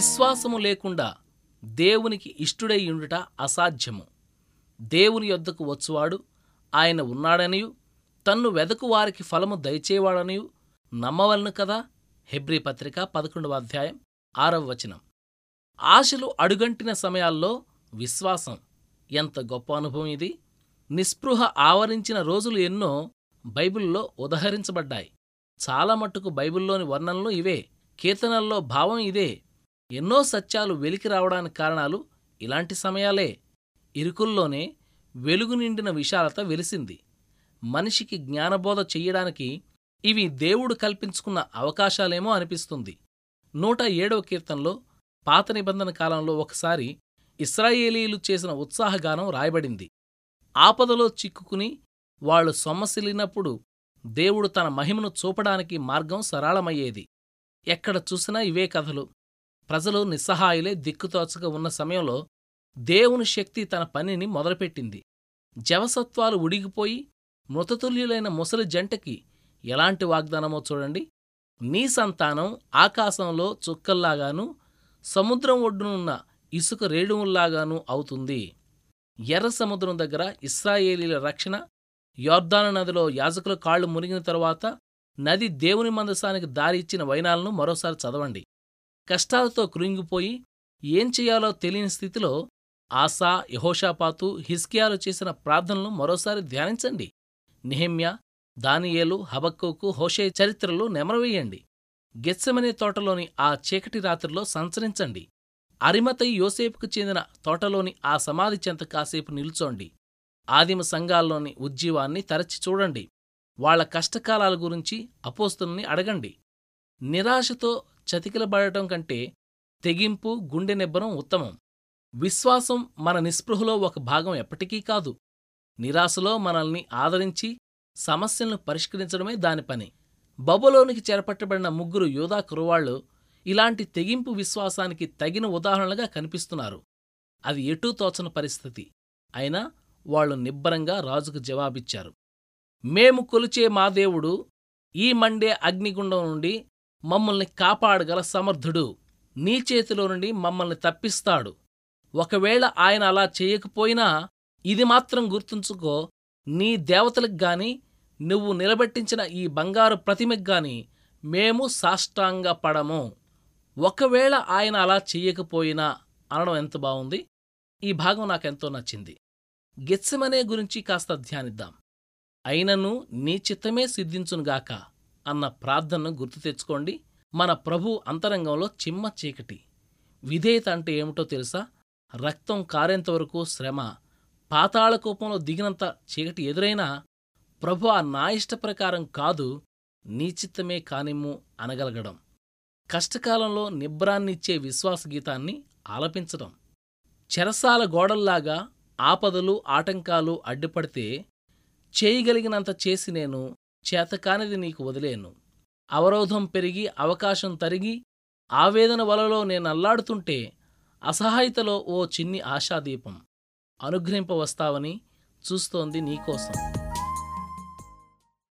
విశ్వాసము లేకుండా దేవునికి ఇష్టుడై ఉండుట అసాధ్యము. దేవుని యొద్దకు వచ్చువాడు ఆయన ఉన్నాడనియు తన్ను వెదకు వారికి ఫలము దయచేవాడనియు నమ్మవలను కదా. హెబ్రీ పత్రిక 11వ అధ్యాయం 6వ వచనం. ఆశలు అడుగంటిన సమయాల్లో విశ్వాసం ఎంత గొప్ప అనుభవం ఇది. నిస్పృహ ఆవరించిన రోజులు ఎన్నో బైబిల్లో ఉదహరించబడ్డాయి. చాలా మట్టుకు బైబిల్లోని వర్ణనలు ఇవే, కీర్తనల్లో భావం ఇదే. ఎన్నో సత్యాలు వెలికి రావడానికి కారణాలు ఇలాంటి సమయాలే. ఇరుకుల్లోనే వెలుగు నిండిన విశాలత వెలిసింది. మనిషికి జ్ఞానబోధ చెయ్యడానికి ఇవి దేవుడు కల్పించుకున్న అవకాశాలేమో అనిపిస్తుంది. 107వ కీర్తనలో పాత నిబంధన కాలంలో ఒకసారి ఇశ్రాయేలీలు చేసిన ఉత్సాహగానం రాయబడింది. ఆపదలో చిక్కుకుని వాళ్లు సొమ్మసిల్లినప్పుడు దేవుడు తన మహిమను చూపడానికి మార్గం సరళమయ్యేది. ఎక్కడ చూసినా ఇవే కథలు. ప్రజలు నిస్సహాయులే దిక్కుతోచగా ఉన్న సమయంలో దేవుని శక్తి తన పనిని మొదలుపెట్టింది. జవసత్వాలు ఉడిగిపోయి మృతతుల్యులైన ముసలి జంటకి ఎలాంటి వాగ్దానమో చూడండి. నీ సంతానం ఆకాశంలో చుక్కల్లాగాను సముద్రం ఒడ్డునున్న ఇసుక రేణువుల్లాగాను అవుతుంది. ఎర్ర సముద్రం దగ్గర ఇశ్రాయేలీల రక్షణ, యోర్దాను నదిలో యాజకుల కాళ్లు మునిగిన తరువాత నది దేవుని మందసానికి దారి ఇచ్చిన వైనాలను మరోసారి చదవండి. కష్టాలతో కృంగిపోయి ఏం చేయాలో తెలియని స్థితిలో ఆసా, యెహోషాపాతు, హిజ్కియాలు చేసిన ప్రార్థనలు మరోసారి ధ్యానించండి. నెహెమ్యా, దానియేలు, హబక్కూకు, హోషే చరిత్రలు నెమరవేయండి. గెత్సెమనే తోటలోని ఆ చీకటి రాత్రిలో సంచరించండి. అరిమతయి యోసేపుకు చెందిన తోటలోని ఆ సమాధి చెంత కాసేపు నిల్చోండి. ఆదిమ సంఘాల్లోని ఉజ్జీవాన్ని తరచి చూడండి. వాళ్ల కష్టకాలాల గురించి అపోస్తుల్ని అడగండి. నిరాశతో చతికిలబడటం కంటే తెగింపు, గుండె నిబ్బరం ఉత్తమం. విశ్వాసం మన నిస్పృహలో ఒక భాగం ఎప్పటికీ కాదు. నిరాశలో మనల్ని ఆదరించి సమస్యలను పరిష్కరించడమే దాని పని. బబులోనికి చేరపట్టబడిన 3 యూదా కురవాళ్లు ఇలాంటి తెగింపు విశ్వాసానికి తగిన ఉదాహరణలుగా కనిపిస్తున్నారు. అది ఎటూ తోచని పరిస్థితి అయినా వాళ్లు నిబ్బరంగా రాజుకు జవాబిచ్చారు. మేము కొలిచే మా దేవుడు ఈ మండే అగ్నిగుండం నుండి మమ్మల్ని కాపాడగల సమర్థుడు. నీ చేతిలో నుండి మమ్మల్ని తప్పిస్తాడు. ఒకవేళ ఆయన అలా చేయకపోయినా ఇది మాత్రం గుర్తుంచుకో, నీ దేవతలకు గాని నువ్వు నిలబెట్టించిన ఈ బంగారు ప్రతిమకు గాని మేము సాష్టాంగపడము. ఒకవేళ ఆయన అలా చెయ్యకపోయినా అనడం ఎంత బావుంది. ఈ భాగం నాకెంతో నచ్చింది. గెత్సెమనే గురించి కాస్త ధ్యానిద్దాం. అయినను నీ చిత్తమే సిద్ధించునుగాక అన్న ప్రార్థనను గుర్తు తెచ్చుకోండి. మన ప్రభు అంతరంగంలో చిమ్మ చీకటి. విధేయత అంటే ఏమిటో తెలుసా? రక్తం కారేంతవరకు శ్రమ, పాతాళ కోపంలో దిగినంత చీకటి ఎదురైనా ప్రభు నా ఇష్ట ప్రకారం కాదు, నీ చిత్తమే కానిమ్ము అనగలగడం. కష్టకాలంలో నిబ్రాన్నిచ్చే విశ్వాస గీతాన్ని ఆలపించడం. చెరసాల గోడల్లాగా ఆపదలు, ఆటంకాలు అడ్డుపడితే చేయగలిగినంత చేసి నేను చేతకానిది నీకు వదిలేను. అవరోధం పెరిగి, అవకాశం తరిగి, ఆవేదన వలలో నేనల్లాడుతుంటే అసహాయతలో ఓ చిన్ని ఆశాదీపం అనుగ్రహింపవస్తావని చూస్తోంది నీకోసం.